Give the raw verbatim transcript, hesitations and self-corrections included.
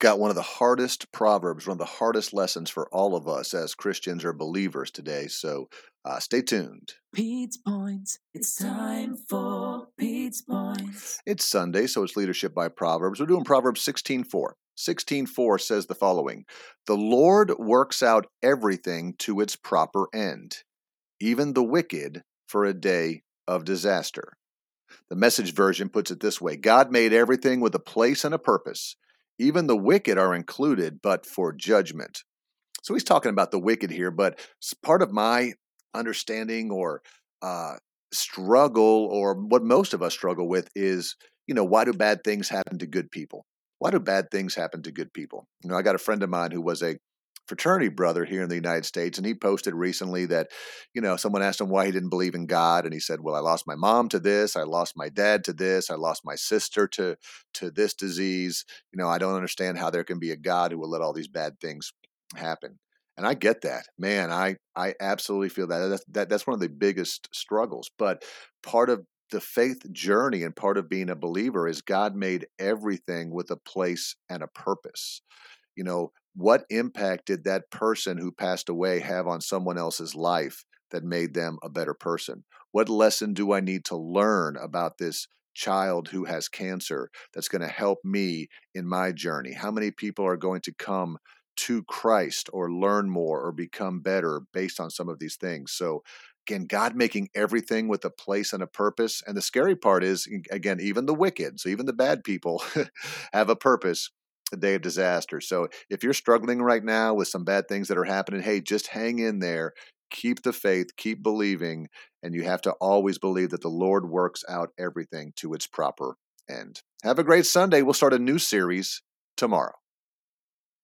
got one of the hardest proverbs, one of the hardest lessons for all of us as Christians or believers today. So uh, stay tuned. Pete's Points. It's time for Pete's Points. It's Sunday, so it's Leadership by Proverbs. We're doing Proverbs sixteen four. sixteen four says the following: "The Lord works out everything to its proper end, even the wicked for a day of disaster." The Message version puts it this way: "God made everything with a place and a purpose. Even the wicked are included, but for judgment." So he's talking about the wicked here, but part of my understanding or uh, struggle, or what most of us struggle with, is, you know, why do bad things happen to good people? Why do bad things happen to good people? You know, I got a friend of mine who was a fraternity brother here in the United States, and he posted recently that, you know, someone asked him why he didn't believe in God, and he said, "Well, I lost my mom to this, I lost my dad to this, I lost my sister to to this disease. You know, I don't understand how there can be a God who will let all these bad things happen." And I get that, man. I I absolutely feel that. That's, that that's one of the biggest struggles. But part of the faith journey and part of being a believer is God made everything with a place and a purpose. You know, what impact did that person who passed away have on someone else's life that made them a better person? What lesson do I need to learn about this child who has cancer that's going to help me in my journey? How many people are going to come to Christ or learn more or become better based on some of these things? So again, God making everything with a place and a purpose. And the scary part is, again, even the wicked, so even the bad people have a purpose, a day of disaster. So if you're struggling right now with some bad things that are happening, hey, just hang in there, keep the faith, keep believing, and you have to always believe that the Lord works out everything to its proper end. Have a great Sunday. We'll start a new series tomorrow.